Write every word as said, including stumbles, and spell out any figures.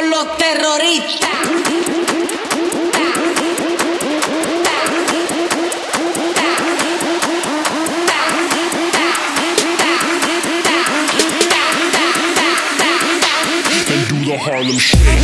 con los terroristas. They do the Harlem Shake.